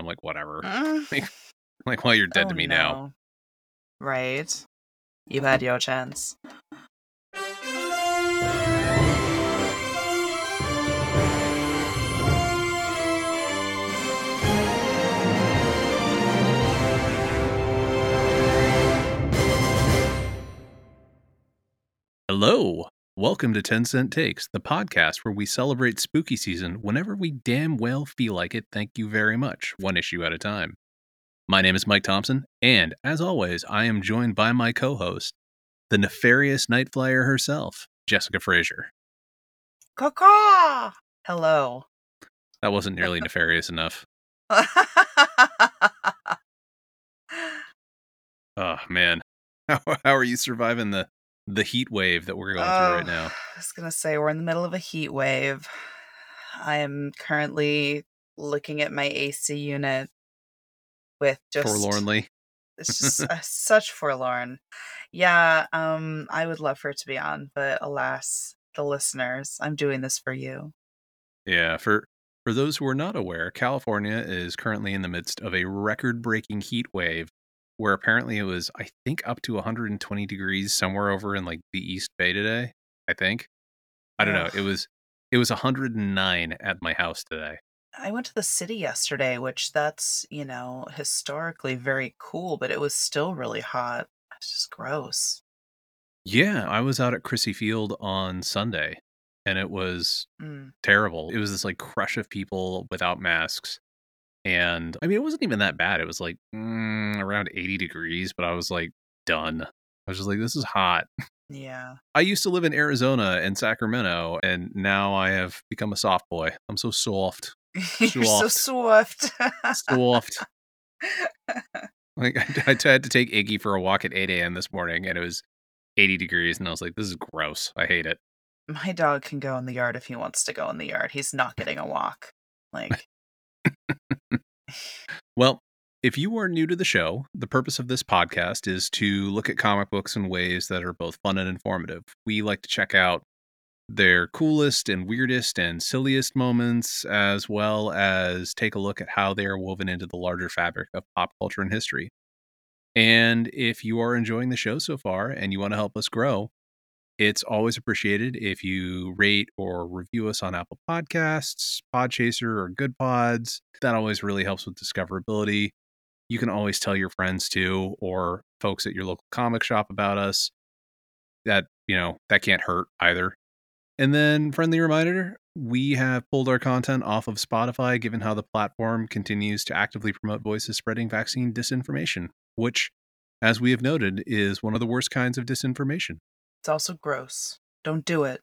I'm like, whatever. Like, well, you're dead to me now. Right. You've had your chance. Hello! Welcome to Tencent Takes, the podcast where we celebrate spooky season whenever we damn well feel like it. Thank you very much. One issue at a time. My name is Mike Thompson, and as always, I am joined by my co-host, the nefarious night flyer herself, Jessica Fraser. Caw-caw! Hello. That wasn't nearly nefarious enough. Oh, man. How are you surviving the heat wave that we're going through right now? I was going to say, we're in the middle of a heat wave. I am currently looking at my AC unit with just... forlornly? It's just such forlorn. Yeah, I would love for it to be on, but alas, the listeners, I'm doing this for you. Yeah, for those who are not aware, California is currently in the midst of a record-breaking heat wave, where apparently it was, I think, up to 120 degrees somewhere over in like the East Bay today, I think. I don't know. It was 109 at my house today. I went to the city yesterday, which that's, you know, historically very cool, but it was still really hot. It's just gross. Yeah, I was out at Chrissy Field on Sunday, and it was terrible. It was this like crush of people without masks. And I mean, it wasn't even that bad. It was like around 80 degrees, but I was like, done. I was just like, this is hot. Yeah. I used to live in Arizona and Sacramento, and now I have become a soft boy. I'm so soft. You're so soft. Soft. Like I had to take Iggy for a walk at 8 a.m. this morning, and it was 80 degrees, and I was like, this is gross. I hate it. My dog can go in the yard if he wants to go in the yard. He's not getting a walk. Like... Well, if you are new to the show, the purpose of this podcast is to look at comic books in ways that are both fun and informative. We like to check out their coolest and weirdest and silliest moments, as well as take a look at how they are woven into the larger fabric of pop culture and history. And if you are enjoying the show so far and you want to help us grow, it's always appreciated if you rate or review us on Apple Podcasts, Podchaser, or Good Pods. That always really helps with discoverability. You can always tell your friends too, or folks at your local comic shop about us. That, you know, that can't hurt either. And then, friendly reminder, we have pulled our content off of Spotify, given how the platform continues to actively promote voices spreading vaccine disinformation, which, as we have noted, is one of the worst kinds of disinformation. It's also gross. Don't do it.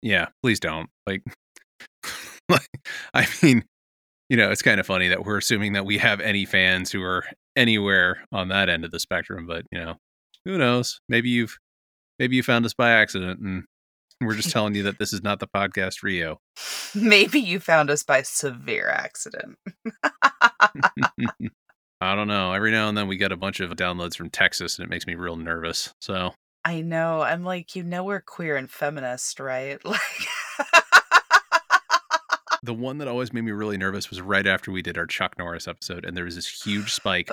Yeah, please don't. Like, I mean, you know, it's kind of funny that we're assuming that we have any fans who are anywhere on that end of the spectrum, but, you know, who knows? Maybe you found us by accident, and we're just telling you that this is not the podcast for you. Maybe you found us by severe accident. I don't know. Every now and then we get a bunch of downloads from Texas, and it makes me real nervous, so... I know. I'm like, you know, we're queer and feminist, right? Like, the one that always made me really nervous was right after we did our Chuck Norris episode, and there was this huge spike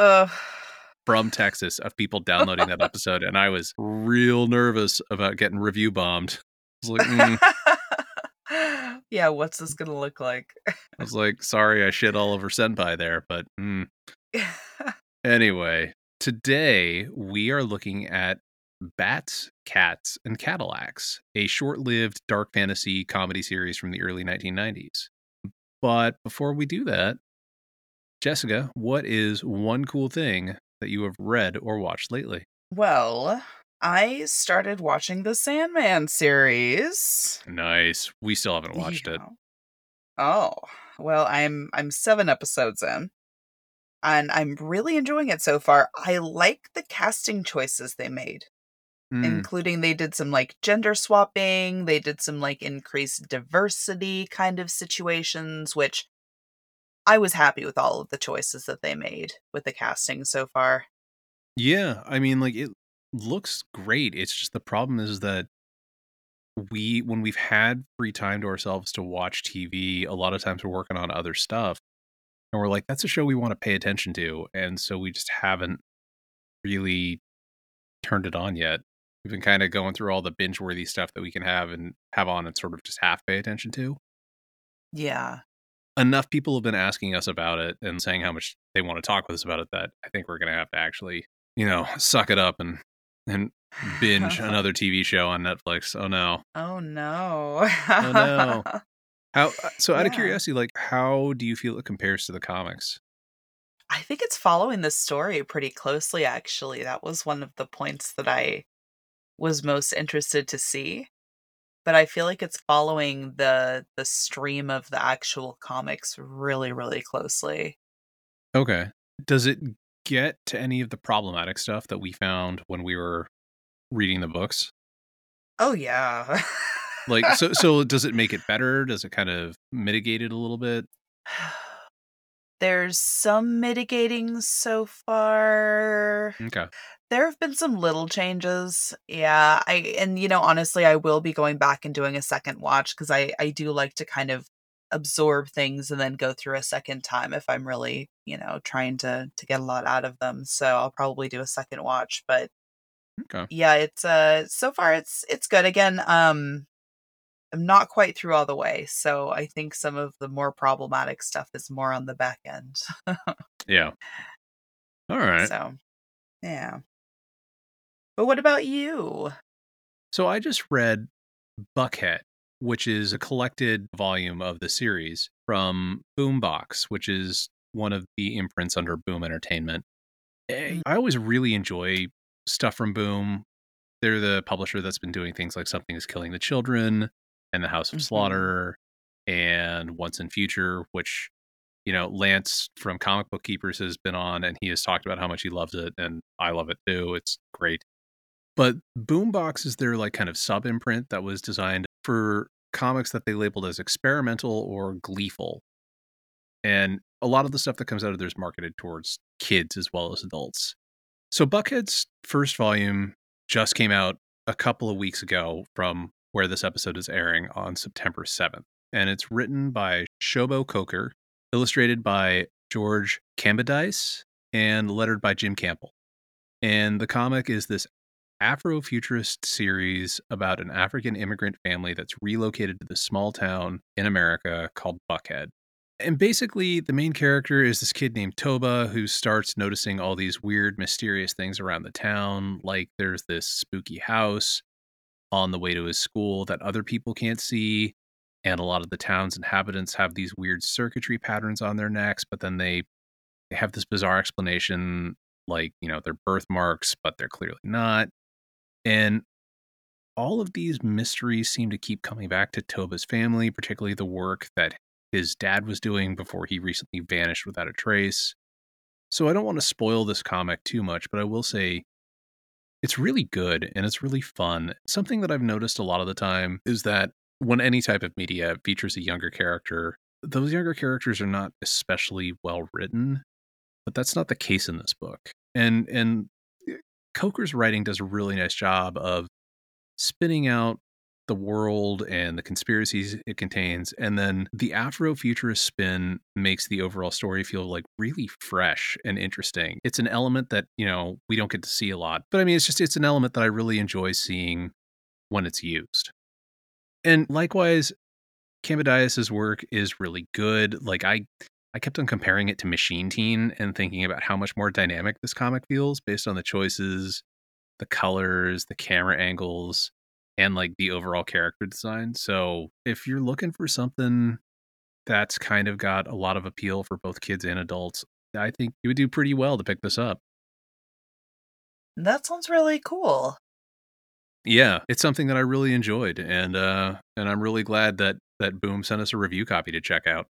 from Texas of people downloading that episode, and I was real nervous about getting review bombed. I was like, yeah, what's this gonna look like? I was like, sorry, I shit all over Senpai there, but anyway, today we are looking at Bats, Cats, and Cadillacs, a short-lived dark fantasy comedy series from the early 1990s. But before we do that, Jessica, what is one cool thing that you have read or watched lately? Well, I started watching the Sandman series. Nice. We still haven't watched it. Oh, well, I'm 7 episodes in. And I'm really enjoying it so far. I like the casting choices they made. Including they did some like gender swapping, they did some like increased diversity kind of situations, which I was happy with all of the choices that they made with the casting so far. Yeah, I mean, like, it looks great. It's just the problem is that when we've had free time to ourselves to watch TV, a lot of times we're working on other stuff. and we're like, that's a show we want to pay attention to. And so we just haven't really turned it on yet. We've been kind of going through all the binge-worthy stuff that we can have on and sort of just half pay attention to. Yeah. Enough people have been asking us about it and saying how much they want to talk with us about it that I think we're going to have to actually, you know, suck it up and binge another TV show on Netflix. Oh, no. Oh, no. Oh, no. Out of curiosity, like, how do you feel it compares to the comics? I think it's following the story pretty closely, actually. That was one of the points that I was most interested to see. But I feel like it's following the stream of the actual comics really, really closely. Okay. Does it get to any of the problematic stuff that we found when we were reading the books? Oh, yeah. Like, so does it make it better? Does it kind of mitigate it a little bit? There's some mitigating so far. Okay. There have been some little changes. Yeah. Honestly, I will be going back and doing a second watch because I do like to kind of absorb things and then go through a second time if I'm really, you know, trying to get a lot out of them. So I'll probably do a second watch. But okay. Yeah, it's so far it's good. Again, I'm not quite through all the way, so I think some of the more problematic stuff is more on the back end. Yeah. All right. So, yeah. But what about you? So I just read Buckhead, which is a collected volume of the series from Boombox, which is one of the imprints under Boom Entertainment. I always really enjoy stuff from Boom. They're the publisher that's been doing things like Something is Killing the Children and The House of Slaughter and Once in Future, which, you know, Lance from Comic Book Keepers has been on and he has talked about how much he loves it, and I love it too. It's great. But Boombox is their like kind of sub imprint that was designed for comics that they labeled as experimental or gleeful. And a lot of the stuff that comes out of there is marketed towards kids as well as adults. So Buckhead's first volume just came out a couple of weeks ago from where this episode is airing on September 7th. And it's written by Shobo Coker, illustrated by George Cambadice, and lettered by Jim Campbell. And the comic is this Afrofuturist series about an African immigrant family that's relocated to this small town in America called Buckhead. And basically, the main character is this kid named Toba who starts noticing all these weird, mysterious things around the town. Like, there's this spooky house on the way to his school that other people can't see. And a lot of the town's inhabitants have these weird circuitry patterns on their necks. But then they have this bizarre explanation, like, you know, they're birthmarks, but they're clearly not. And all of these mysteries seem to keep coming back to Toba's family, particularly the work that his dad was doing before he recently vanished without a trace. So I don't want to spoil this comic too much, but I will say it's really good and it's really fun. Something that I've noticed a lot of the time is that when any type of media features a younger character, those younger characters are not especially well written, but that's not the case in this book. And Coker's writing does a really nice job of spinning out the world and the conspiracies it contains. And then the Afrofuturist spin makes the overall story feel like really fresh and interesting. It's an element that, you know, we don't get to see a lot, but I mean, it's an element that I really enjoy seeing when it's used. And likewise, Cambadice's work is really good. Like I kept on comparing it to Machine Teen and thinking about how much more dynamic this comic feels based on the choices, the colors, the camera angles, and like the overall character design. So if you're looking for something that's kind of got a lot of appeal for both kids and adults, I think you would do pretty well to pick this up. That sounds really cool. Yeah, it's something that I really enjoyed. And I'm really glad that Boom sent us a review copy to check out.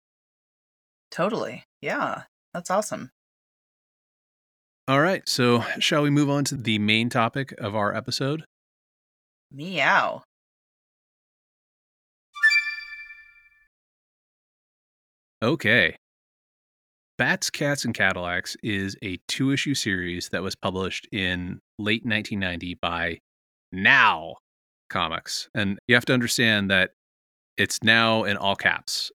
Totally. Yeah, that's awesome. All right, so shall we move on to the main topic of our episode? Meow. Okay. Bats, Cats, and Cadillacs is a 2-issue series that was published in late 1990 by Now Comics. And you have to understand that it's now in all caps.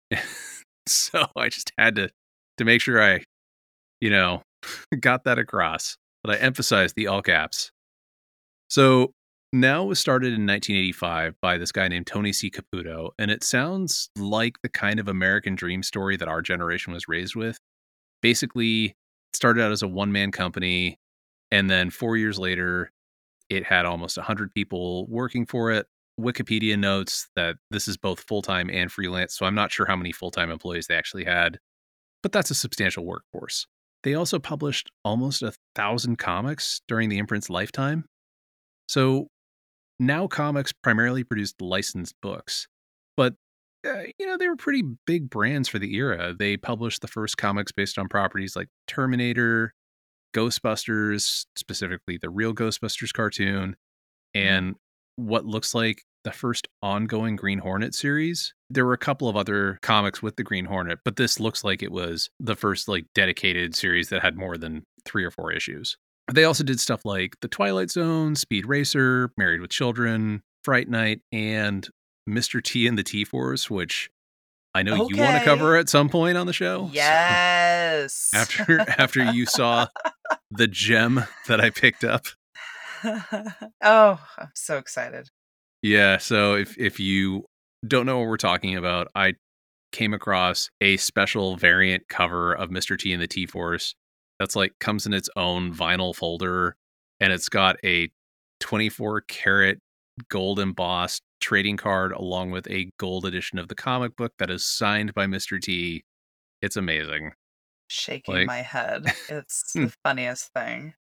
So I just had to to make sure I, got that across. But I emphasize the all caps. So Now was started in 1985 by this guy named Tony C. Caputo, and it sounds like the kind of American dream story that our generation was raised with. Basically, it started out as a one-man company, and then 4 years later, it had almost 100 people working for it. Wikipedia notes that this is both full-time and freelance, so I'm not sure how many full-time employees they actually had, but that's a substantial workforce. They also published almost 1,000 comics during the imprint's lifetime. So Now Comics primarily produced licensed books, but they were pretty big brands for the era. They published the first comics based on properties like Terminator, Ghostbusters, specifically the Real Ghostbusters cartoon, and what looks like the first ongoing Green Hornet series. There were a couple of other comics with the Green Hornet, but this looks like it was the first dedicated series that had more than 3 or 4 issues. They also did stuff like The Twilight Zone, Speed Racer, Married with Children, Fright Night, and Mr. T and the T-Force, which I know you want to cover at some point on the show. Yes. So after you saw the gem that I picked up. Oh, I'm so excited. Yeah, so if you don't know what we're talking about, I came across a special variant cover of Mr. T and the T-Force that's comes in its own vinyl folder, and it's got a 24-karat gold embossed trading card along with a gold edition of the comic book that is signed by Mr. T. It's amazing. Shaking my head. It's the funniest thing.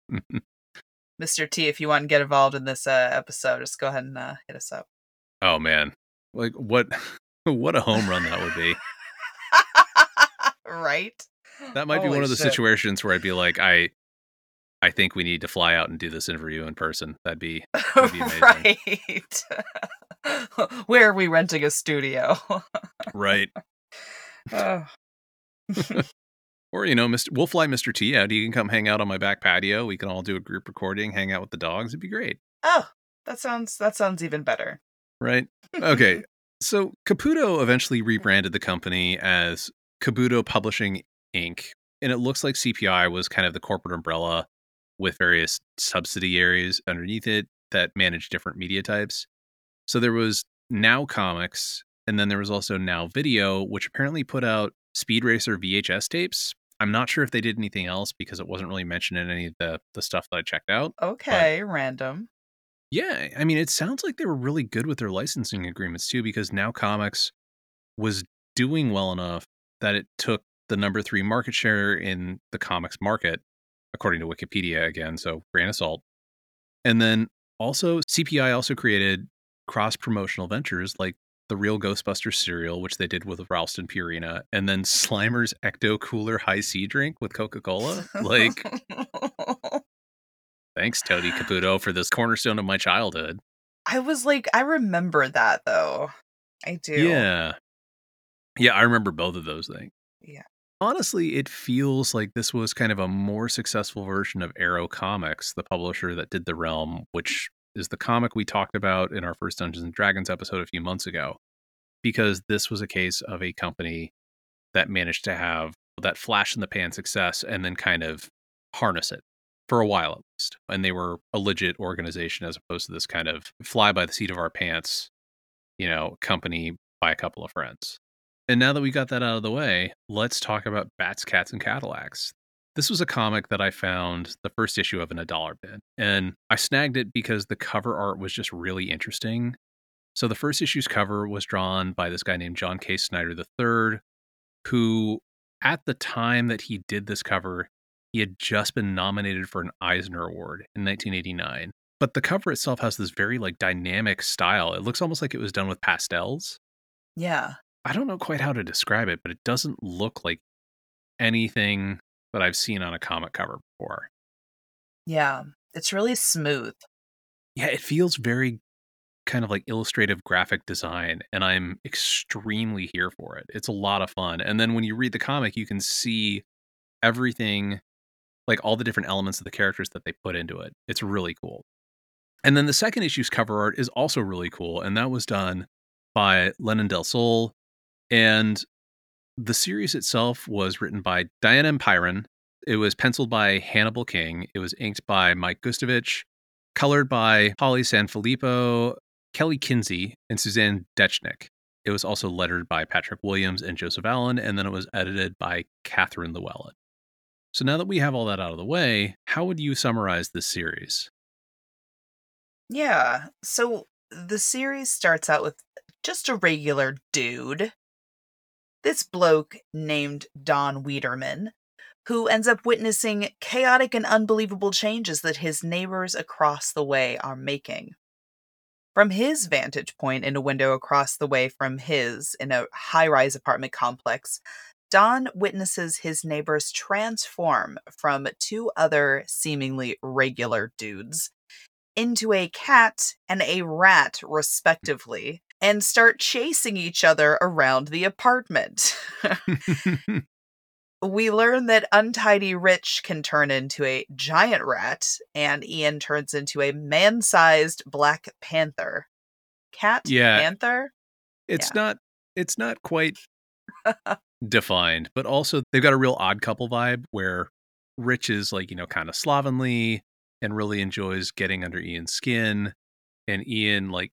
Mr. T, if you want to get involved in this episode, just go ahead and hit us up. Oh, man. What a home run that would be. Right? That might be one of the situations where I'd be like, I think we need to fly out and do this interview in person. That'd be amazing. Right. Where are we renting a studio? Right. Or, we'll fly Mr. T out. He can come hang out on my back patio. We can all do a group recording, hang out with the dogs. It'd be great. Oh, that sounds even better. Right. Okay. So Caputo eventually rebranded the company as Caputo Publishing Inc. And it looks like CPI was kind of the corporate umbrella with various subsidiaries underneath it that managed different media types. So there was Now Comics, and then there was also Now Video, which apparently put out Speed Racer VHS tapes. I'm not sure if they did anything else because it wasn't really mentioned in any of the stuff that I checked out. Okay, but random. Yeah, it sounds like they were really good with their licensing agreements too, because Now Comics was doing well enough that it took the number 3 market share in the comics market, according to Wikipedia again, so grain of salt. And then also CPI also created cross-promotional ventures like the Real Ghostbusters cereal, which they did with Ralston Purina, and then Slimer's Ecto Cooler High C drink with Coca-Cola. Thanks, Tony Caputo, for this cornerstone of my childhood. I was I remember that, though. I do. Yeah, I remember both of those things. Yeah. Honestly, it feels like this was kind of a more successful version of Arrow Comics, the publisher that did The Realm, which is the comic we talked about in our first Dungeons & Dragons episode a few months ago, because this was a case of a company that managed to have that flash-in-the-pan success and then kind of harness it for a while at least. And they were a legit organization as opposed to this kind of fly-by-the-seat-of-our-pants, company by a couple of friends. And now that we got that out of the way, let's talk about Bats, Cats, and Cadillacs. This was a comic that I found the first issue of in a dollar bin, and I snagged it because the cover art was just really interesting. So the first issue's cover was drawn by this guy named John K. Snyder III, who at the time that he did this cover, he had just been nominated for an Eisner Award in 1989. But the cover itself has this very dynamic style. It looks almost like it was done with pastels. Yeah. I don't know quite how to describe it, but it doesn't look like anything that I've seen on a comic cover before. Yeah, it's really smooth. Yeah, it feels very kind of illustrative graphic design, and I'm extremely here for it. It's a lot of fun. And then when you read the comic, you can see everything, all the different elements of the characters that they put into it. It's really cool. And then the second issue's cover art is also really cool, and that was done by Lennon Del Sol. And The series itself was written by Diana M. Piron. It was penciled by Hannibal King. It was inked by Mike Gustavich, colored by Holly Sanfilippo, Kelly Kinsey, and Suzanne Dechnik. It was also lettered by Patrick Williams and Joseph Allen, and then it was edited by Catherine Llewellyn. So now that we have all that out of the way, how would you summarize this series? Yeah, so the series starts out with just a regular dude. This bloke named Don Wiederman, who ends up witnessing chaotic and unbelievable changes that his neighbors across the way are making. From his vantage point in a window across the way from his, in a high-rise apartment complex, Don witnesses his neighbors transform from two other seemingly regular dudes into a cat and a rat, respectively, and start chasing each other around the apartment. We learn that Untidy Rich can turn into a giant rat, and Ian turns into a man-sized Black Panther. Panther? It's not quite defined, but also they've got a real odd couple vibe where Rich is kind of slovenly and really enjoys getting under Ian's skin. And Ian, I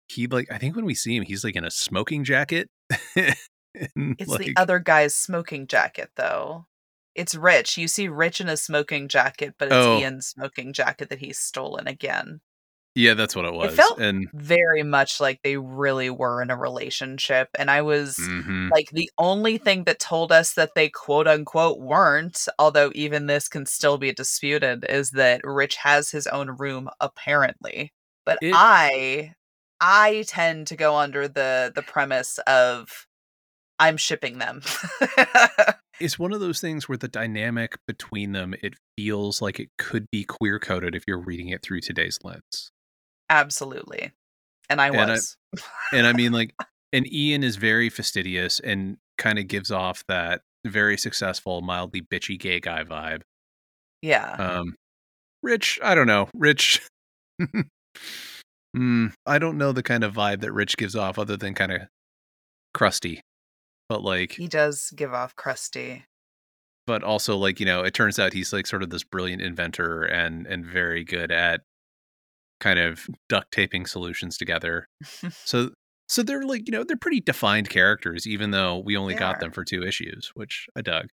think when we see him, he's in a smoking jacket. It's the other guy's smoking jacket, though. It's Rich. You see Rich in a smoking jacket, but it's Ian's smoking jacket that he's stolen again. Yeah, that's what it was. It felt very much like they really were in a relationship. And I was the only thing that told us that they quote unquote weren't, although even this can still be disputed, is that Rich has his own room, apparently. But I tend to go under the premise of I'm shipping them. It's one of those things where the dynamic between them, it feels like it could be queer coded if you're reading it through today's lens. Absolutely. And I was. And Ian is very fastidious and kind of gives off that very successful, mildly bitchy gay guy vibe. Yeah. Rich, I don't know. Rich. I don't know the kind of vibe that Rich gives off other than kind of crusty. But he does give off crusty, but also it turns out he's sort of this brilliant inventor and very good at kind of duct taping solutions together. so they're they're pretty defined characters, even though we only got them for 2 issues, which I dug.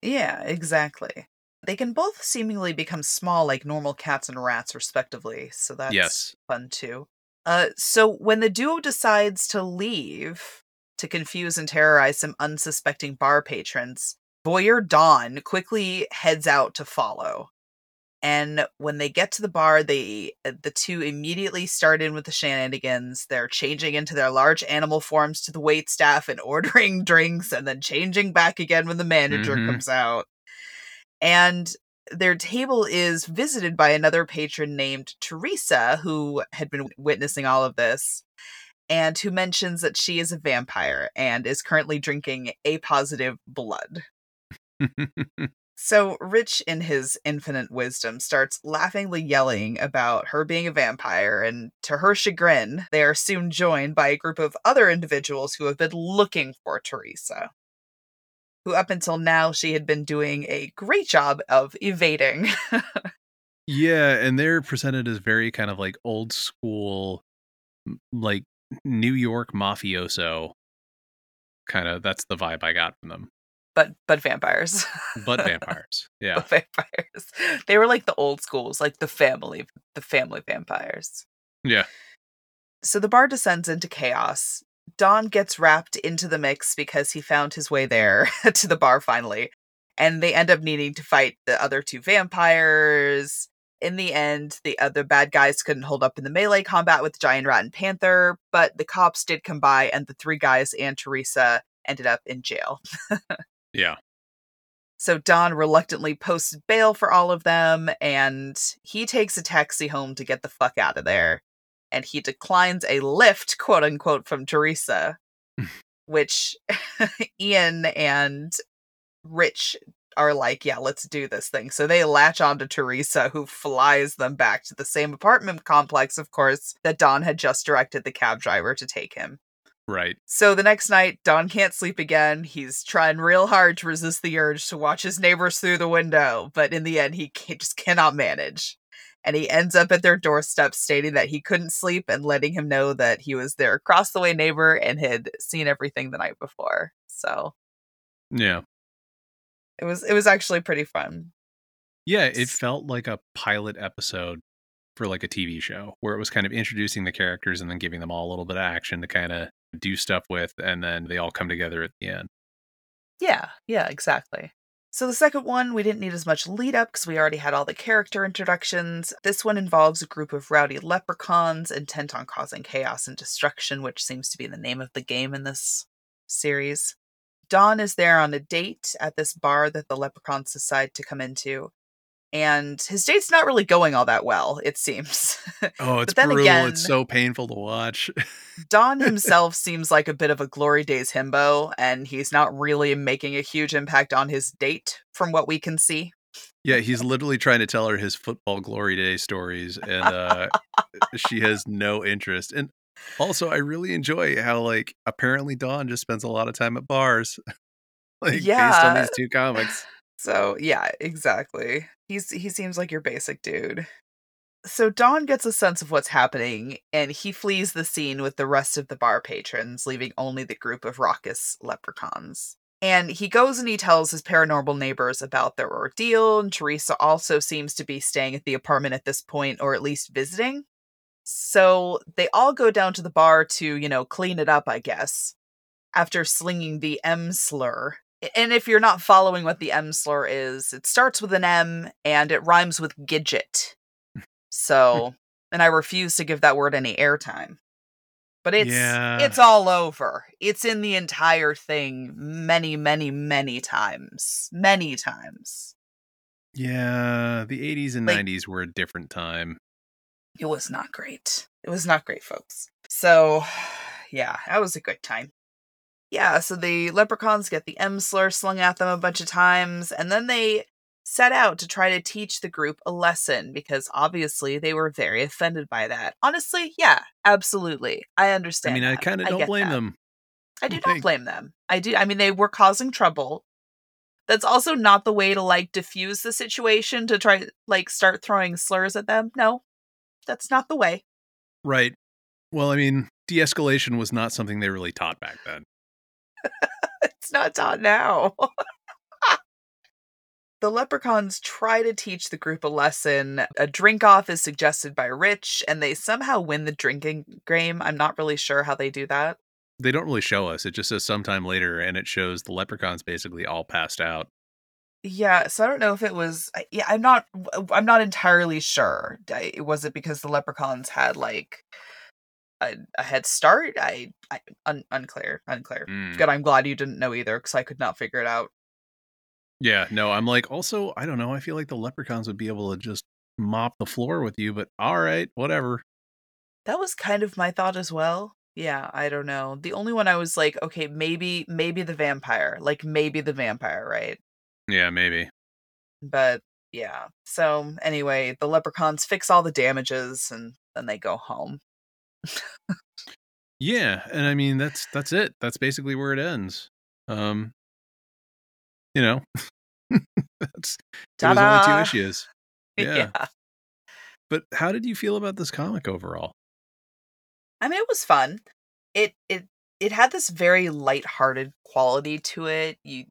Yeah, exactly. They can both seemingly become small, like normal cats and rats, respectively. So that's fun too. So when the duo decides to leave to confuse and terrorize some unsuspecting bar patrons, voyeur Don quickly heads out to follow. And when they get to the bar, the two immediately start in with the shenanigans. They're changing into their large animal forms to the waitstaff and ordering drinks and then changing back again when the manager comes out. And their table is visited by another patron named Teresa, who had been witnessing all of this, and who mentions that she is a vampire and is currently drinking A positive blood. So Rich, in his infinite wisdom, starts laughingly yelling about her being a vampire, and to her chagrin, they are soon joined by a group of other individuals who have been looking for Teresa, who up until now she had been doing a great job of evading. Yeah, and they're presented as very kind of old school, New York mafioso, kind of. That's the vibe I got from them. But vampires. But vampires. Yeah. But vampires. They were the old schools, the family vampires. Yeah. So the bar descends into chaos. Don gets wrapped into the mix because he found his way there to the bar finally, and they end up needing to fight the other 2 vampires. In the end, the other bad guys couldn't hold up in the melee combat with Giant Rat and Panther, but the cops did come by, and the 3 guys and Teresa ended up in jail. Yeah. So Don reluctantly posts bail for all of them, and he takes a taxi home to get the fuck out of there. And he declines a lift, quote unquote, from Teresa, which Ian and Rich are yeah, let's do this thing. So they latch on to Teresa, who flies them back to the same apartment complex, of course, that Don had just directed the cab driver to take him. Right. So the next night, Don can't sleep again. He's trying real hard to resist the urge to watch his neighbors through the window, but in the end, he just cannot manage. And he ends up at their doorstep stating that he couldn't sleep and letting him know that he was their across-the-way neighbor and had seen everything the night before. So, yeah. It was actually pretty fun. Yeah, it felt like a pilot episode for like a TV show where it was kind of introducing the characters and then giving them all a little bit of action to kind of do stuff with, and then they all come together at the end. Yeah, exactly. So the second one, we didn't need as much lead up because we already had all the character introductions. This one involves a group of rowdy leprechauns intent on causing chaos and destruction, which seems to be the name of the game in this series. Dawn is there on a date at this bar that the leprechauns decide to come into. And his date's not really going all that well, it seems. Oh, it's brutal. Again, it's so painful to watch. Don himself seems like a bit of a glory days himbo, and he's not really making a huge impact on his date from what we can see. Yeah, he's literally trying to tell her his football glory day stories, and she has no interest. And also, I really enjoy how, like, apparently Don just spends a lot of time at bars, like, based on these two comics. So, yeah, exactly. He seems like your basic dude. So Don gets a sense of what's happening, and he flees the scene with the rest of the bar patrons, leaving only the group of raucous leprechauns. And he goes and he tells his paranormal neighbors about their ordeal, and Teresa also seems to be staying at the apartment at this point, or at least visiting. So they all go down to the bar to, clean it up, I guess, after slinging the M slur. And if you're not following what the M slur is, it starts with an M and it rhymes with Gidget. So, and I refuse to give that word any airtime. But it's all over. It's in the entire thing many, many, many times. Many times. Yeah, the 80s and 90s were a different time. It was not great. It was not great, folks. So, yeah, that was a good time. Yeah, so the leprechauns get the M slur slung at them a bunch of times, and then they set out to try to teach the group a lesson, because obviously they were very offended by that. Honestly, yeah, absolutely. I understand. I mean, that. I kind of don't blame them. I do not blame them. I do. I mean, they were causing trouble. That's also not the way to, like, diffuse the situation, to try, like, start throwing slurs at them. No, that's not the way. Right. Well, I mean, de-escalation was not something they really taught back then. It's not taught now. The leprechauns try to teach the group a lesson. A drink-off is suggested by Rich, and they somehow win the drinking game. I'm not really sure how they do that. They don't really show us. It just says sometime later, and it shows the leprechauns basically all passed out. Yeah, so I don't know if it was... Yeah, I'm not entirely sure. Was it because the leprechauns had, like... a head start? Unclear. Good, I'm glad you didn't know either, because I could not figure it out. Yeah, no, I'm like, also, I don't know, I feel like the leprechauns would be able to just mop the floor with you, but all right, whatever. That was kind of my thought as well. Yeah, I don't know. The only one I was like, okay, maybe the vampire. Like, maybe the vampire, right? Yeah, maybe. But, yeah. So, anyway, the leprechauns fix all the damages, and then they go home. Yeah, and I mean that's it. That's basically where it ends. That's there's only two issues. Yeah. But how did you feel about this comic overall? I mean, it was fun. It had this very lighthearted quality to it. You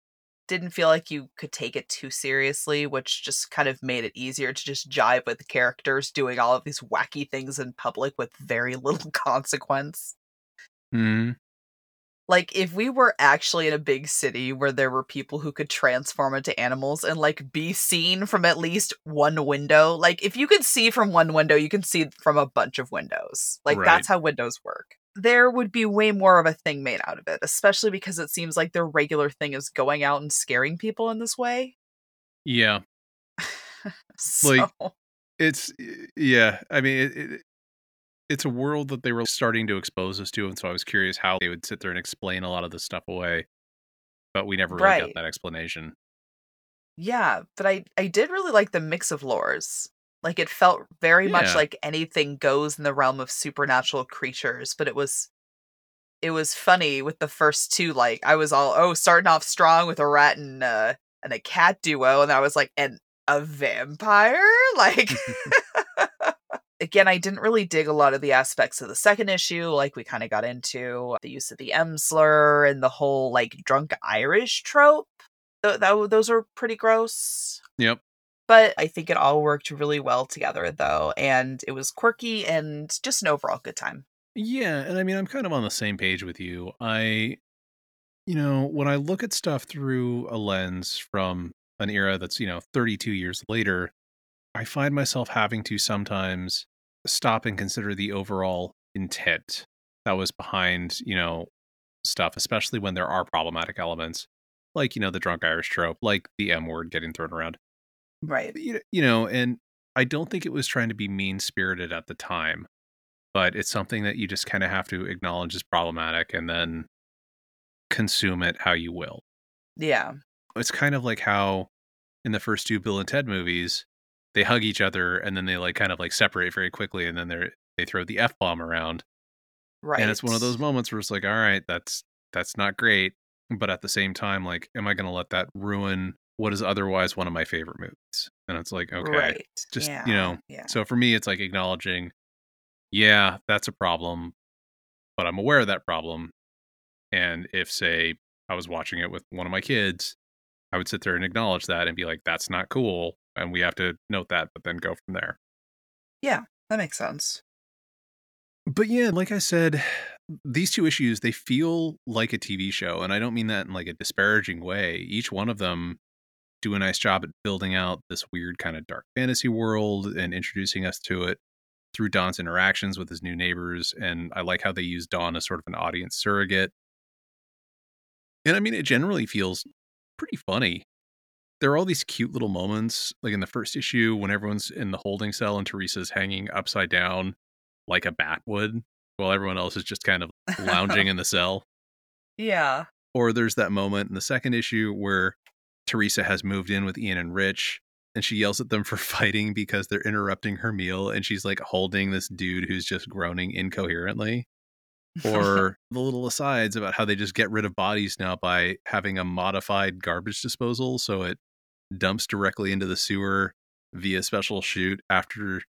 didn't feel like you could take it too seriously, which just kind of made it easier to just jive with the characters doing all of these wacky things in public with very little consequence. Mm-hmm. Like, if we were actually in a big city where there were people who could transform into animals and, like, be seen from at least one window, like, if you could see from one window, you can see from a bunch of windows. Like, right. That's how windows work. There would be way more of a thing made out of it, especially because it seems like their regular thing is going out and scaring people in this way. Yeah. I mean, it's a world that they were starting to expose us to, and so I was curious how they would sit there and explain a lot of this stuff away, but we never really got that explanation. Yeah, but I did really like the mix of lores. Like, it felt very much like anything goes in the realm of supernatural creatures, but it was it was funny with the first two. Like, I was all, oh, starting off strong with a rat and a cat duo, and I was like, and a vampire? Like, again, I didn't really dig a lot of the aspects of the second issue. Like, we kind of got into the use of the M slur and the whole, like, drunk Irish trope. Those were pretty gross. Yep. But I think it all worked really well together, though. And it was quirky and just an overall good time. Yeah. And I mean, I'm kind of on the same page with you. When I look at stuff through a lens from an era that's, 32 years later, I find myself having to sometimes stop and consider the overall intent that was behind, stuff, especially when there are problematic elements like, the drunk Irish trope, like the M word getting thrown around. Right. And I don't think it was trying to be mean-spirited at the time, but it's something that you just kind of have to acknowledge as problematic and then consume it how you will. Yeah. It's kind of like how in the first two Bill and Ted movies, they hug each other and then they like kind of like separate very quickly and then they throw the F-bomb around. Right. And it's one of those moments where it's like, all right, that's not great. But at the same time, like, am I going to let that ruin what is otherwise one of my favorite movies? And it's like, okay, right. Just, yeah. Yeah. So for me, it's like acknowledging, yeah, that's a problem, but I'm aware of that problem. And if, say, I was watching it with one of my kids, I would sit there and acknowledge that and be like, that's not cool. And we have to note that, but then go from there. Yeah, that makes sense. But yeah, like I said, these two issues, they feel like a TV show. And I don't mean that in like a disparaging way. Each one of them do a nice job at building out this weird kind of dark fantasy world and introducing us to it through Don's interactions with his new neighbors. And I like how they use Don as sort of an audience surrogate. And I mean, it generally feels pretty funny. There are all these cute little moments, like in the first issue, when everyone's in the holding cell and Teresa's hanging upside down like a bat would, while everyone else is just kind of lounging in the cell. Yeah. Or there's that moment in the second issue where Teresa has moved in with Ian and Rich, and she yells at them for fighting because they're interrupting her meal, and she's like holding this dude who's just groaning incoherently. Or the little asides about how they just get rid of bodies now by having a modified garbage disposal, so it dumps directly into the sewer via special chute after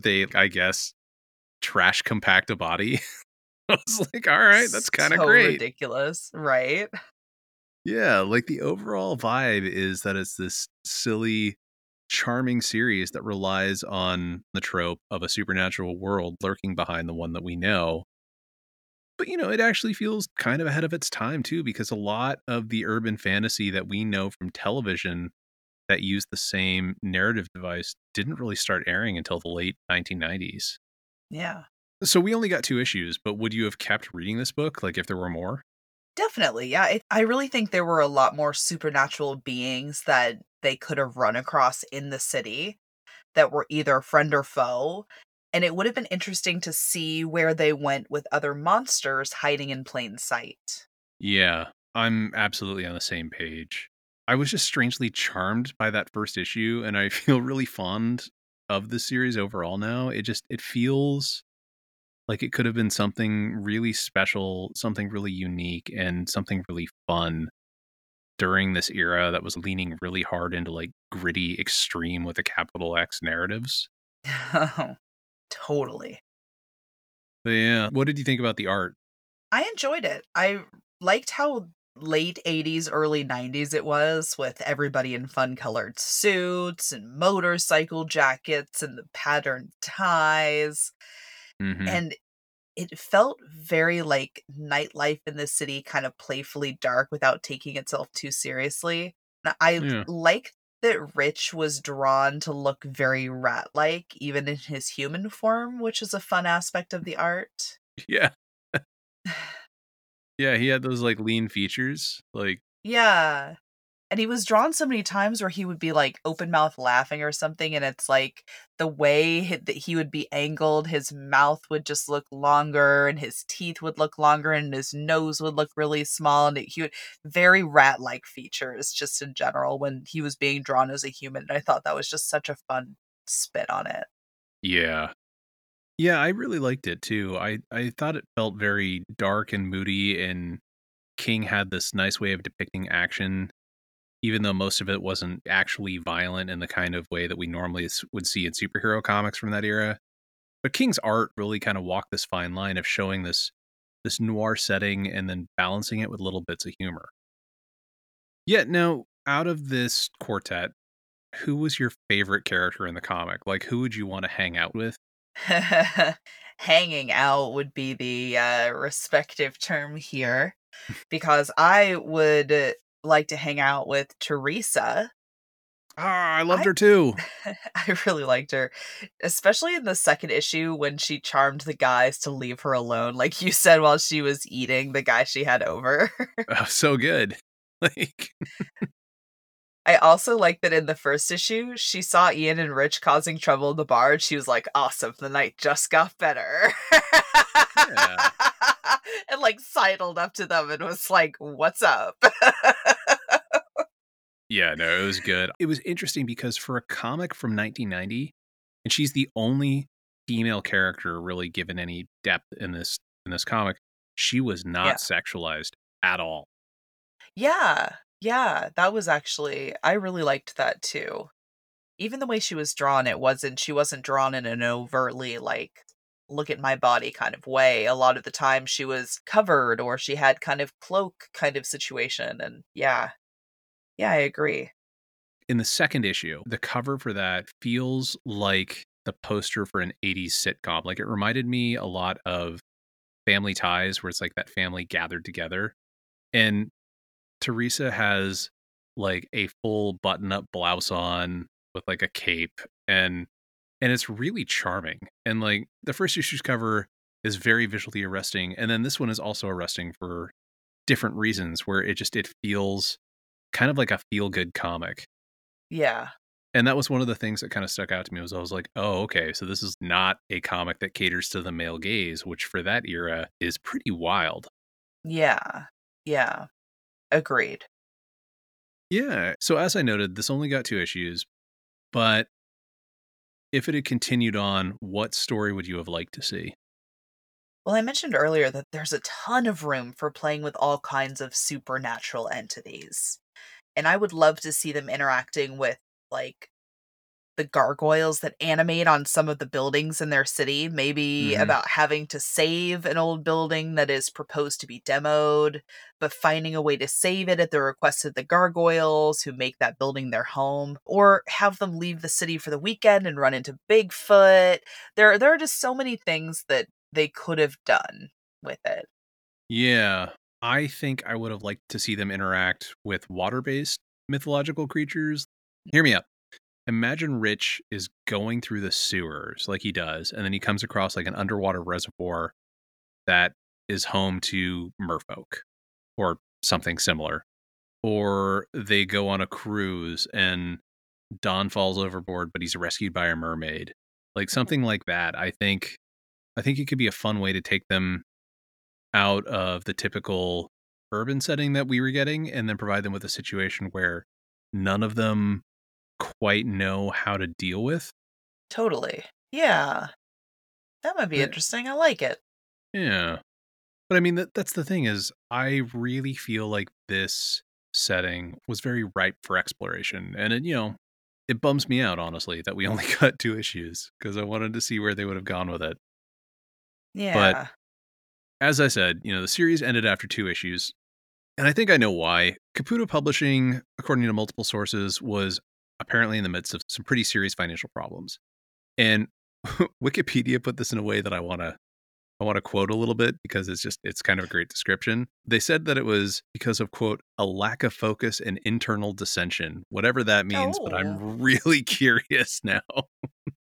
they, I guess, trash compact a body. I was like, all right, that's kind of so great. Ridiculous, right? Yeah, like the overall vibe is that it's this silly, charming series that relies on the trope of a supernatural world lurking behind the one that we know. But, it actually feels kind of ahead of its time, too, because a lot of the urban fantasy that we know from television that used the same narrative device didn't really start airing until the late 1990s. Yeah. So we only got two issues, but would you have kept reading this book, like, if there were more? Definitely, yeah. I really think there were a lot more supernatural beings that they could have run across in the city that were either friend or foe. And it would have been interesting to see where they went with other monsters hiding in plain sight. Yeah, I'm absolutely on the same page. I was just strangely charmed by that first issue, and I feel really fond of the series overall now. It feels like it could have been something really special, something really unique, and something really fun during this era that was leaning really hard into like gritty, extreme with a capital X narratives. Totally. But yeah, what did you think about the art? I enjoyed it. I liked how late 80s, early 90s it was, with everybody in fun colored suits and motorcycle jackets and the patterned ties. Mm-hmm. And it felt very like nightlife in the city, kind of playfully dark without taking itself too seriously. I liked that Rich was drawn to look very rat-like, even in his human form, which is a fun aspect of the art. Yeah. Yeah, he had those like lean features. Like, yeah. And he was drawn so many times where he would be like open mouth laughing or something, and it's like the way that he would be angled, his mouth would just look longer, and his teeth would look longer, and his nose would look really small, and he would very rat-like features just in general when he was being drawn as a human. And I thought that was just such a fun spit on it. Yeah, Yeah, I really liked it too. I thought it felt very dark and moody, and King had this nice way of depicting action, even though most of it wasn't actually violent in the kind of way that we normally would see in superhero comics from that era. But King's art really kind of walked this fine line of showing this noir setting and then balancing it with little bits of humor. Yeah, now, out of this quartet, who was your favorite character in the comic? Like, who would you want to hang out with? Hanging out would be the respective term here, because I would like to hang out with Teresa. Ah, I loved her too. I really liked her, especially in the second issue when she charmed the guys to leave her alone, like you said, while she was eating the guy she had over. Oh, so good. Like, I also like that in the first issue, she saw Ian and Rich causing trouble in the bar, and she was like, awesome, the night just got better. Yeah. And like sidled up to them and was like, what's up? Yeah, no, it was good. It was interesting because for a comic from 1990, and she's the only female character really given any depth in this comic, she was not sexualized at all. Yeah. Yeah, that was actually, I really liked that too. Even the way she was drawn, she wasn't drawn in an overtly, like, look at my body kind of way. A lot of the time she was covered, or she had kind of cloak kind of situation. And yeah, I agree. In the second issue, the cover for that feels like the poster for an 80s sitcom. Like, it reminded me a lot of Family Ties, where it's like that family gathered together. And Teresa has like a full button-up blouse on with like a cape, and it's really charming. And like, the first issue's cover is very visually arresting, and then this one is also arresting for different reasons, where it feels kind of like a feel-good comic. Yeah. And that was one of the things that kind of stuck out to me, was I was like, oh, okay, so this is not a comic that caters to the male gaze, which for that era is pretty wild. Yeah. Yeah. Agreed. Yeah. So as I noted, this only got 2 issues, but if it had continued on, what story would you have liked to see? Well, I mentioned earlier that there's a ton of room for playing with all kinds of supernatural entities. And I would love to see them interacting with, like, the gargoyles that animate on some of the buildings in their city, maybe about having to save an old building that is proposed to be demoed, but finding a way to save it at the request of the gargoyles who make that building their home, or have them leave the city for the weekend and run into Bigfoot. There are just so many things that they could have done with it. Yeah, I think I would have liked to see them interact with water-based mythological creatures. Hear me out. Imagine Rich is going through the sewers like he does, and then he comes across like an underwater reservoir that is home to merfolk or something similar. Or they go on a cruise and Don falls overboard, but he's rescued by a mermaid. Like, something like that. I think it could be a fun way to take them out of the typical urban setting that we were getting, and then provide them with a situation where none of them quite know how to deal with. Totally. Yeah. That might be interesting. I like it. Yeah. But I mean, that's the thing, is I really feel like this setting was very ripe for exploration. And it, it bums me out, honestly, that we only got 2 issues, because I wanted to see where they would have gone with it. Yeah. But as I said, the series ended after 2 issues. And I think I know why. Caputo Publishing, according to multiple sources, was apparently in the midst of some pretty serious financial problems. And Wikipedia put this in a way that I want to quote a little bit, because it's kind of a great description. They said that it was because of, quote, a lack of focus and internal dissension, whatever that means. Oh. But I'm really curious now.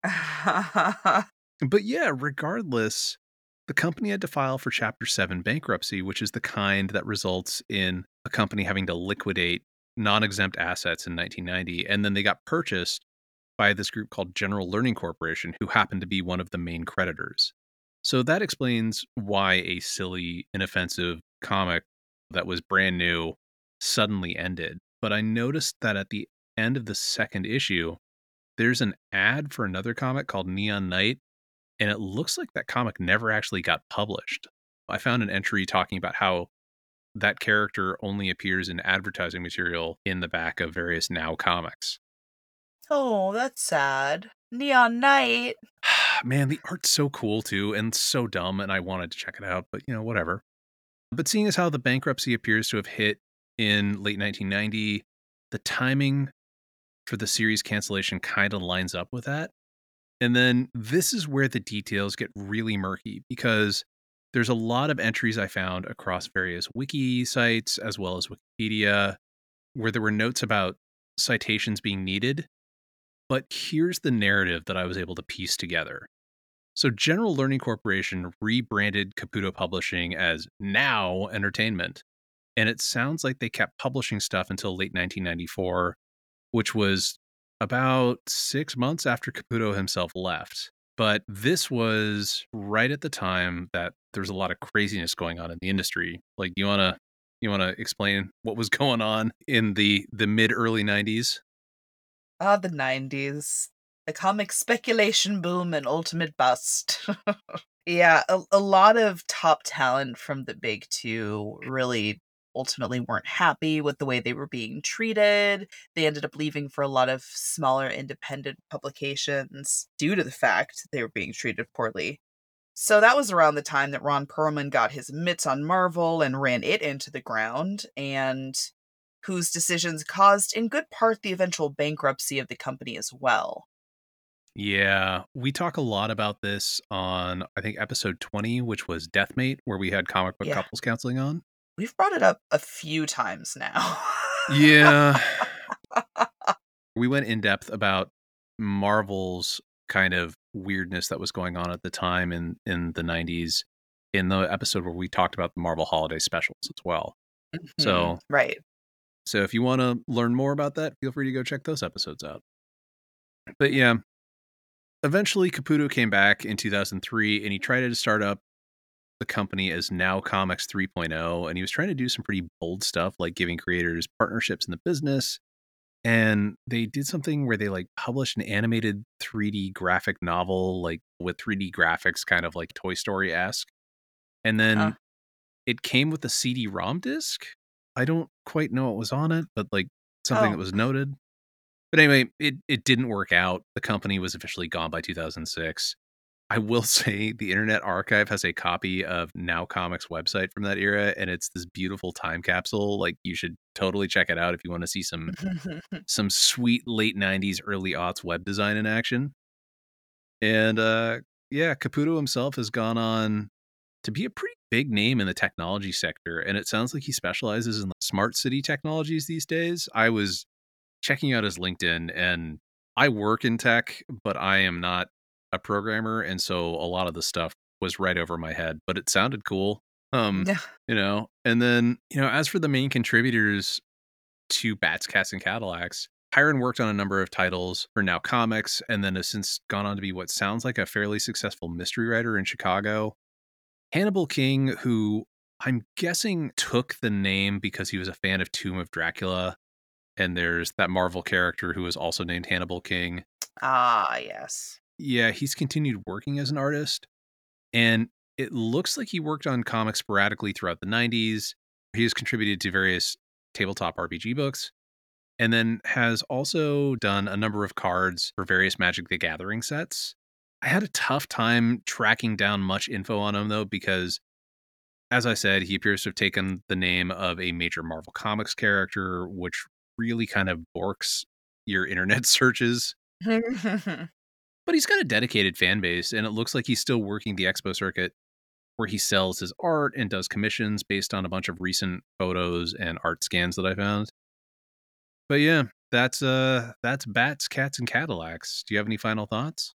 But yeah, regardless, the company had to file for Chapter 7 bankruptcy, which is the kind that results in a company having to liquidate non-exempt assets in 1990, and then they got purchased by this group called General Learning Corporation, who happened to be one of the main creditors. So that explains why a silly, inoffensive comic that was brand new suddenly ended. But I noticed that at the end of the second issue, there's an ad for another comic called Neon Night, And it looks like that comic never actually got published. I found an entry talking about how that character only appears in advertising material in the back of various Now Comics. Oh, that's sad. Neon Knight. Man, the art's so cool, too, and so dumb, and I wanted to check it out, but, you know, whatever. But seeing as how the bankruptcy appears to have hit in late 1990, the timing for the series cancellation kind of lines up with that. And then this is where the details get really murky, because there's a lot of entries I found across various wiki sites, as well as Wikipedia, where there were notes about citations being needed. But here's the narrative that I was able to piece together. So General Learning Corporation rebranded Caputo Publishing as Now Entertainment. And it sounds like they kept publishing stuff until late 1994, which was about 6 months after Caputo himself left. But this was right at the time that there's a lot of craziness going on in the industry. Like, you wanna explain what was going on in the mid-early 90s? Ah, the 90s. The comic speculation boom and ultimate bust. Yeah, a lot of top talent from the big two really ultimately weren't happy with the way they were being treated. They ended up leaving for a lot of smaller independent publications due to the fact they were being treated poorly. So that was around the time that Ron Perlman got his mitts on Marvel and ran it into the ground, and whose decisions caused in good part the eventual bankruptcy of the company as well. Yeah, we talk a lot about this on, I think, episode 20, which was Deathmate, where we had comic book couples counseling on. We've brought it up a few times now. Yeah. We went in depth about Marvel's kind of weirdness that was going on at the time in the 90s in the episode where we talked about the Marvel holiday specials as well. Mm-hmm. So if you want to learn more about that, feel free to go check those episodes out. But yeah, eventually Caputo came back in 2003 and he tried to start up the company as Now Comics 3.0, and he was trying to do some pretty bold stuff, like giving creators partnerships in the business. And they did something where they like published an animated 3D graphic novel, like with 3D graphics, kind of like Toy Story-esque. And then it came with a CD-ROM disc. I don't quite know what was on it, but like something that was noted. But anyway, it didn't work out. The company was officially gone by 2006. I will say the Internet Archive has a copy of Now Comics website from that era, and it's this beautiful time capsule. Like, you should totally check it out if you want to see some some sweet late 90s, early aughts web design in action. And Caputo himself has gone on to be a pretty big name in the technology sector, and it sounds like he specializes in smart city technologies these days. I was checking out his LinkedIn, and I work in tech, but I am not a programmer, and so a lot of the stuff was right over my head, but it sounded cool. And then, as for the main contributors to Bats, Cats, and Cadillacs, Hiron worked on a number of titles for Now Comics, and then has since gone on to be what sounds like a fairly successful mystery writer in Chicago. Hannibal King, who I'm guessing took the name because he was a fan of Tomb of Dracula, and there's that Marvel character who is also named Hannibal King. Ah, yes. Yeah, he's continued working as an artist, and it looks like he worked on comics sporadically throughout the 90s. He has contributed to various tabletop RPG books, and then has also done a number of cards for various Magic the Gathering sets. I had a tough time tracking down much info on him, though, because, as I said, he appears to have taken the name of a major Marvel Comics character, which really kind of borks your internet searches. But he's got a dedicated fan base, and it looks like he's still working the expo circuit, where he sells his art and does commissions based on a bunch of recent photos and art scans that I found. But yeah, that's Bats, Cats, and Cadillacs. Do you have any final thoughts?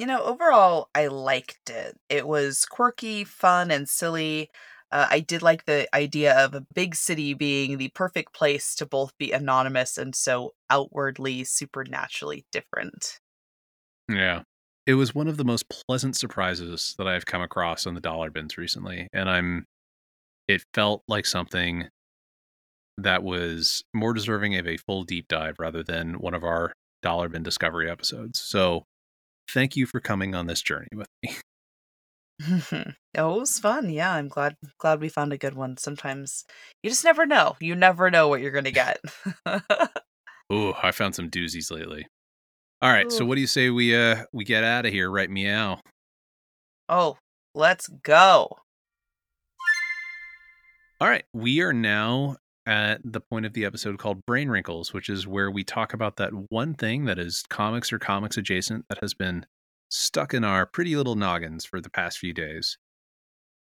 Overall, I liked it. It was quirky, fun, and silly. I did like the idea of a big city being the perfect place to both be anonymous and so outwardly supernaturally different. Yeah, it was one of the most pleasant surprises that I've come across on the dollar bins recently. And it felt like something that was more deserving of a full deep dive rather than one of our dollar bin discovery episodes. So thank you for coming on this journey with me. Oh, it was fun. Yeah, I'm glad we found a good one. Sometimes you just never know. You never know what you're going to get. Ooh, I found some doozies lately. All right, so what do you say we get out of here, right, meow? Oh, let's go. All right, we are now at the point of the episode called Brain Wrinkles, which is where we talk about that one thing that is comics or comics adjacent that has been stuck in our pretty little noggins for the past few days.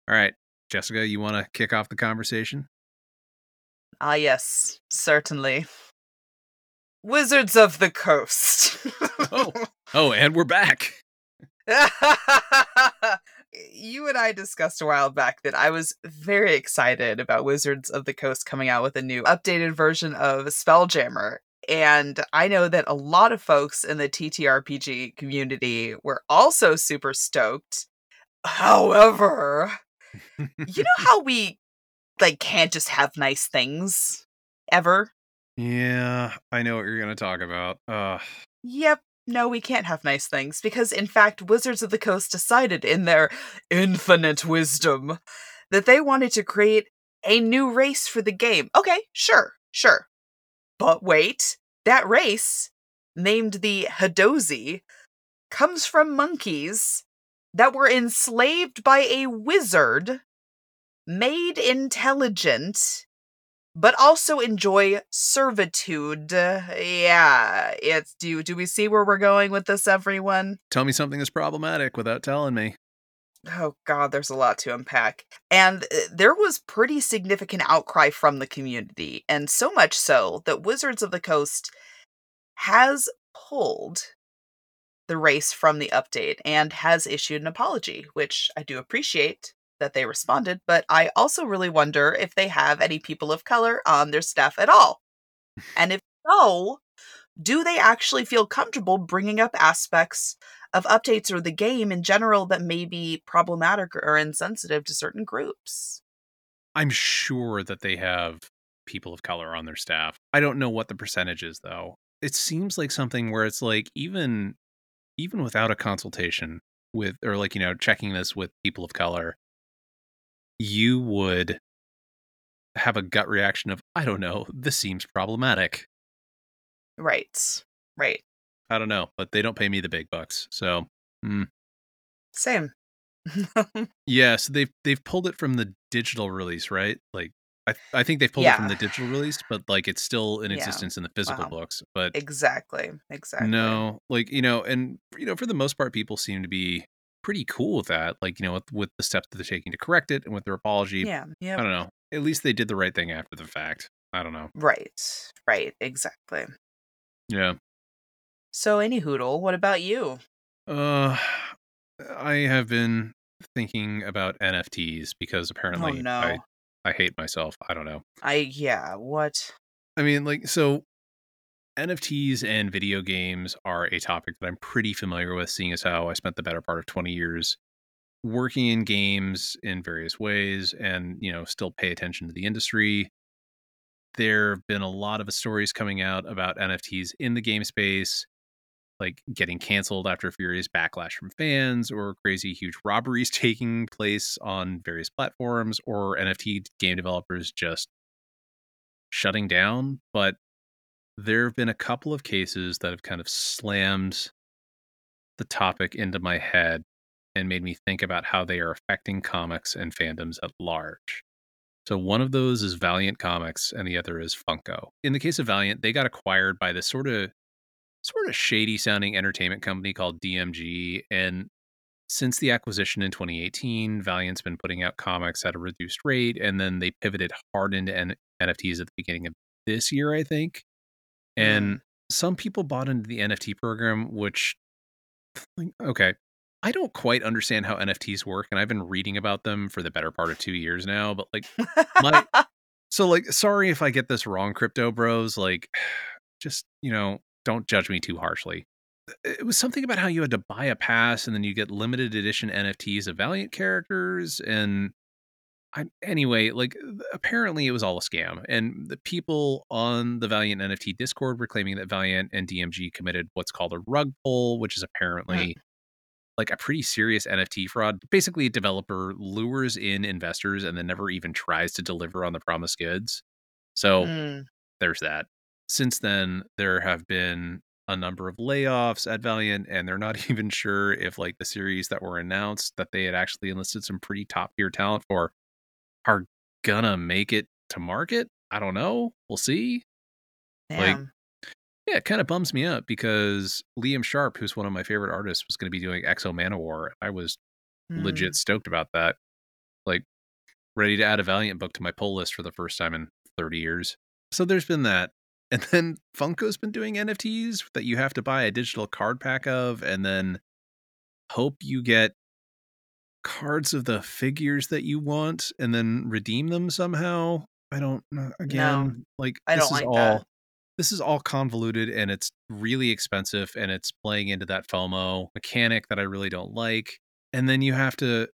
All right, Jessica, you want to kick off the conversation? Ah, yes, certainly. Wizards of the Coast. Oh, and we're back. You and I discussed a while back that I was very excited about Wizards of the Coast coming out with a new updated version of Spelljammer. And I know that a lot of folks in the TTRPG community were also super stoked. However, you know how we can't just have nice things ever? Yeah, I know what you're going to talk about. Yep. No, we can't have nice things because, in fact, Wizards of the Coast decided in their infinite wisdom that they wanted to create a new race for the game. Okay, sure. But wait, that race, named the Hadozi, comes from monkeys that were enslaved by a wizard, made intelligent, but also enjoy servitude. Yeah, it's do we see where we're going with this, everyone? Tell me something is problematic without telling me. Oh God, there's a lot to unpack. And there was pretty significant outcry from the community, and so much so that Wizards of the Coast has pulled the race from the update and has issued an apology, which I do appreciate that they responded, but I also really wonder if they have any people of color on their staff at all. And if so, do they actually feel comfortable bringing up aspects of updates or the game in general that may be problematic or insensitive to certain groups? I'm sure that they have people of color on their staff. I don't know what the percentage is, though. It seems like something where it's like, even without a consultation with, or checking this with people of color, you would have a gut reaction of, I don't know, this seems problematic. Right. I don't know, but they don't pay me the big bucks, so. Mm. Same. Yeah, so they've pulled it from the digital release, right? I think they've pulled it from the digital release, but it's still in existence in the physical books. But exactly. No, for the most part, people seem to be pretty cool with that, with the steps that they're taking to correct it and with their apology. Yeah. I don't know. At least they did the right thing after the fact. I don't know. Right. Exactly. Yeah. So, any hoodle, what about you? I have been thinking about NFTs because apparently I hate myself. I don't know. What? I mean, so NFTs and video games are a topic that I'm pretty familiar with, seeing as how I spent the better part of 20 years working in games in various ways and, still pay attention to the industry. There have been a lot of stories coming out about NFTs in the game space, getting canceled after furious backlash from fans or crazy huge robberies taking place on various platforms or NFT game developers just shutting down. But there have been a couple of cases that have kind of slammed the topic into my head and made me think about how they are affecting comics and fandoms at large. So one of those is Valiant Comics and the other is Funko. In the case of Valiant, they got acquired by this sort of shady sounding entertainment company called DMG. And since the acquisition in 2018, Valiant's been putting out comics at a reduced rate. And then they pivoted hard into NFTs at the beginning of this year, I think. And some people bought into the NFT program, which, okay, I don't quite understand how NFTs work. And I've been reading about them for the better part of 2 years now. But sorry if I get this wrong, crypto bros, don't judge me too harshly. It was something about how you had to buy a pass and then you get limited edition NFTs of Valiant characters. And apparently it was all a scam. And the people on the Valiant NFT Discord were claiming that Valiant and DMG committed what's called a rug pull, which is apparently like a pretty serious NFT fraud. Basically, a developer lures in investors and then never even tries to deliver on the promised goods. So there's that. Since then, there have been a number of layoffs at Valiant, and they're not even sure if like the series that were announced that they had actually enlisted some pretty top tier talent for are gonna make it to market. I don't know. We'll see. Damn. Like, yeah, it kind of bums me up because Liam Sharp, who's one of my favorite artists, was going to be doing Exo Manowar. I was legit stoked about that. Like, ready to add a Valiant book to my pull list for the first time in 30 years. So there's been that. And then Funko's been doing NFTs that you have to buy a digital card pack of and then hope you get cards of the figures that you want and then redeem them somehow. I don't know. Again, like, I don't like that. This is all convoluted and it's really expensive and it's playing into that FOMO mechanic that I really don't like. And then you have to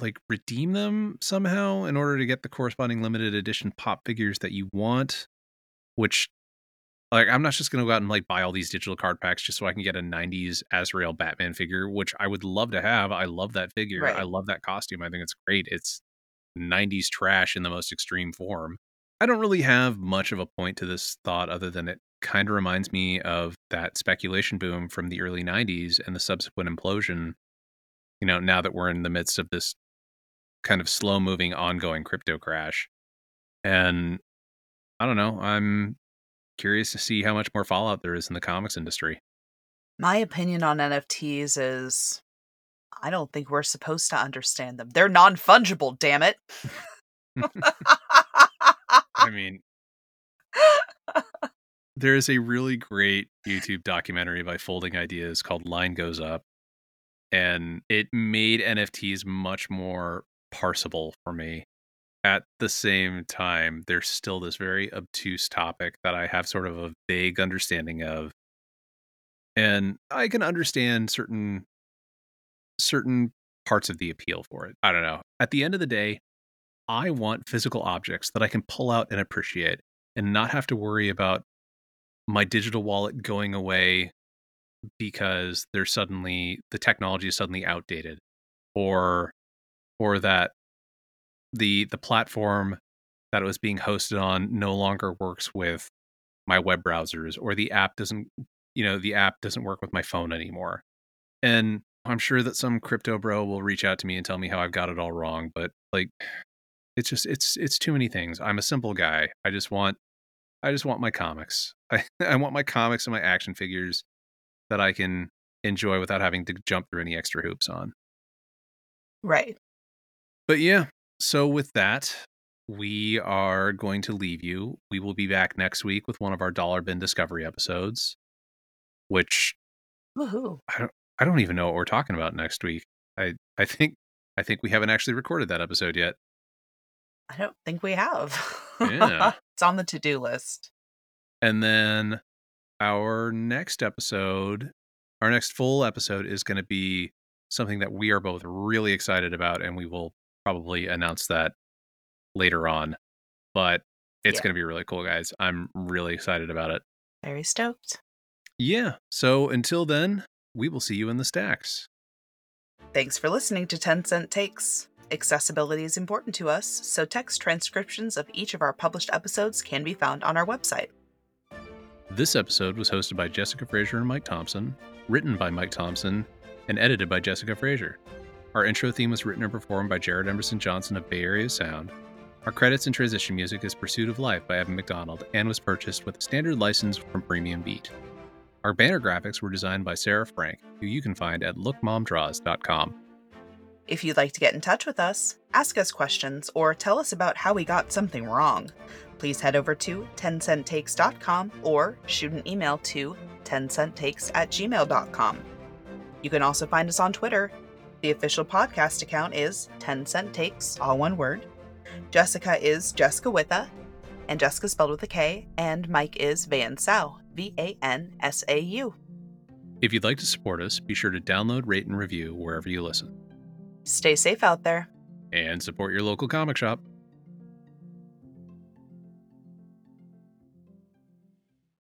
like redeem them somehow in order to get the corresponding limited edition pop figures that you want, which like, I'm not just going to go out and like buy all these digital card packs just so I can get a 90s Azrael Batman figure, which I would love to have. I love that figure. Right. I love that costume. I think it's great. It's 90s trash in the most extreme form. I don't really have much of a point to this thought other than it kind of reminds me of that speculation boom from the early 90s and the subsequent implosion, you know, now that we're in the midst of this kind of slow moving ongoing crypto crash. And I don't know, I'm curious to see how much more fallout there is in the comics industry. My opinion on NFTs is I don't think we're supposed to understand them. They're non-fungible, damn it. I mean, there is a really great YouTube documentary by Folding Ideas called Line Goes Up, and it made NFTs much more parsable for me. At the same time, there's still this very obtuse topic that I have sort of a vague understanding of. And I can understand certain parts of the appeal for it. I don't know. At the end of the day, I want physical objects that I can pull out and appreciate and not have to worry about my digital wallet going away because they're suddenly, the technology is suddenly outdated or that the platform that it was being hosted on no longer works with my web browsers or the app doesn't work with my phone anymore. And I'm sure that some crypto bro will reach out to me and tell me how I've got it all wrong, but like, it's just, it's too many things. I'm a simple guy. I just want my comics. I want my comics and my action figures that I can enjoy without having to jump through any extra hoops on. Right. But yeah, so with that, we are going to leave you. We will be back next week with one of our Dollar Bin Discovery episodes, which woohoo. I don't even know what we're talking about next week. I think we haven't actually recorded that episode yet. I don't think we have. Yeah. It's on the to-do list. And then our next full episode is going to be something that we are both really excited about, and we will probably announce that later on. But it's going to be really cool, guys. I'm really excited about it. Very stoked. Yeah. So until then, we will see you in the stacks. Thanks for listening to 10 Cent Takes. Accessibility is important to us, so text transcriptions of each of our published episodes can be found on our website. This episode was hosted by Jessica Fraser and Mike Thompson, written by Mike Thompson, and edited by Jessica Fraser. Our intro theme was written and performed by Jared Emerson Johnson of Bay Area Sound. Our credits and transition music is Pursuit of Life by Evan McDonald and was purchased with a standard license from Premium Beat. Our banner graphics were designed by Sarah Frank, who you can find at lookmomdraws.com. If you'd like to get in touch with us, ask us questions, or tell us about how we got something wrong, please head over to 10centtakes.com or shoot an email to 10centtakes@gmail.com. You can also find us on Twitter. The official podcast account is 10centtakes, all one word. Jessica is Jessica Witha, and Jessica spelled with a K, and Mike is Van Sau, Vansau. If you'd like to support us, be sure to download, rate, and review wherever you listen. Stay safe out there. And support your local comic shop.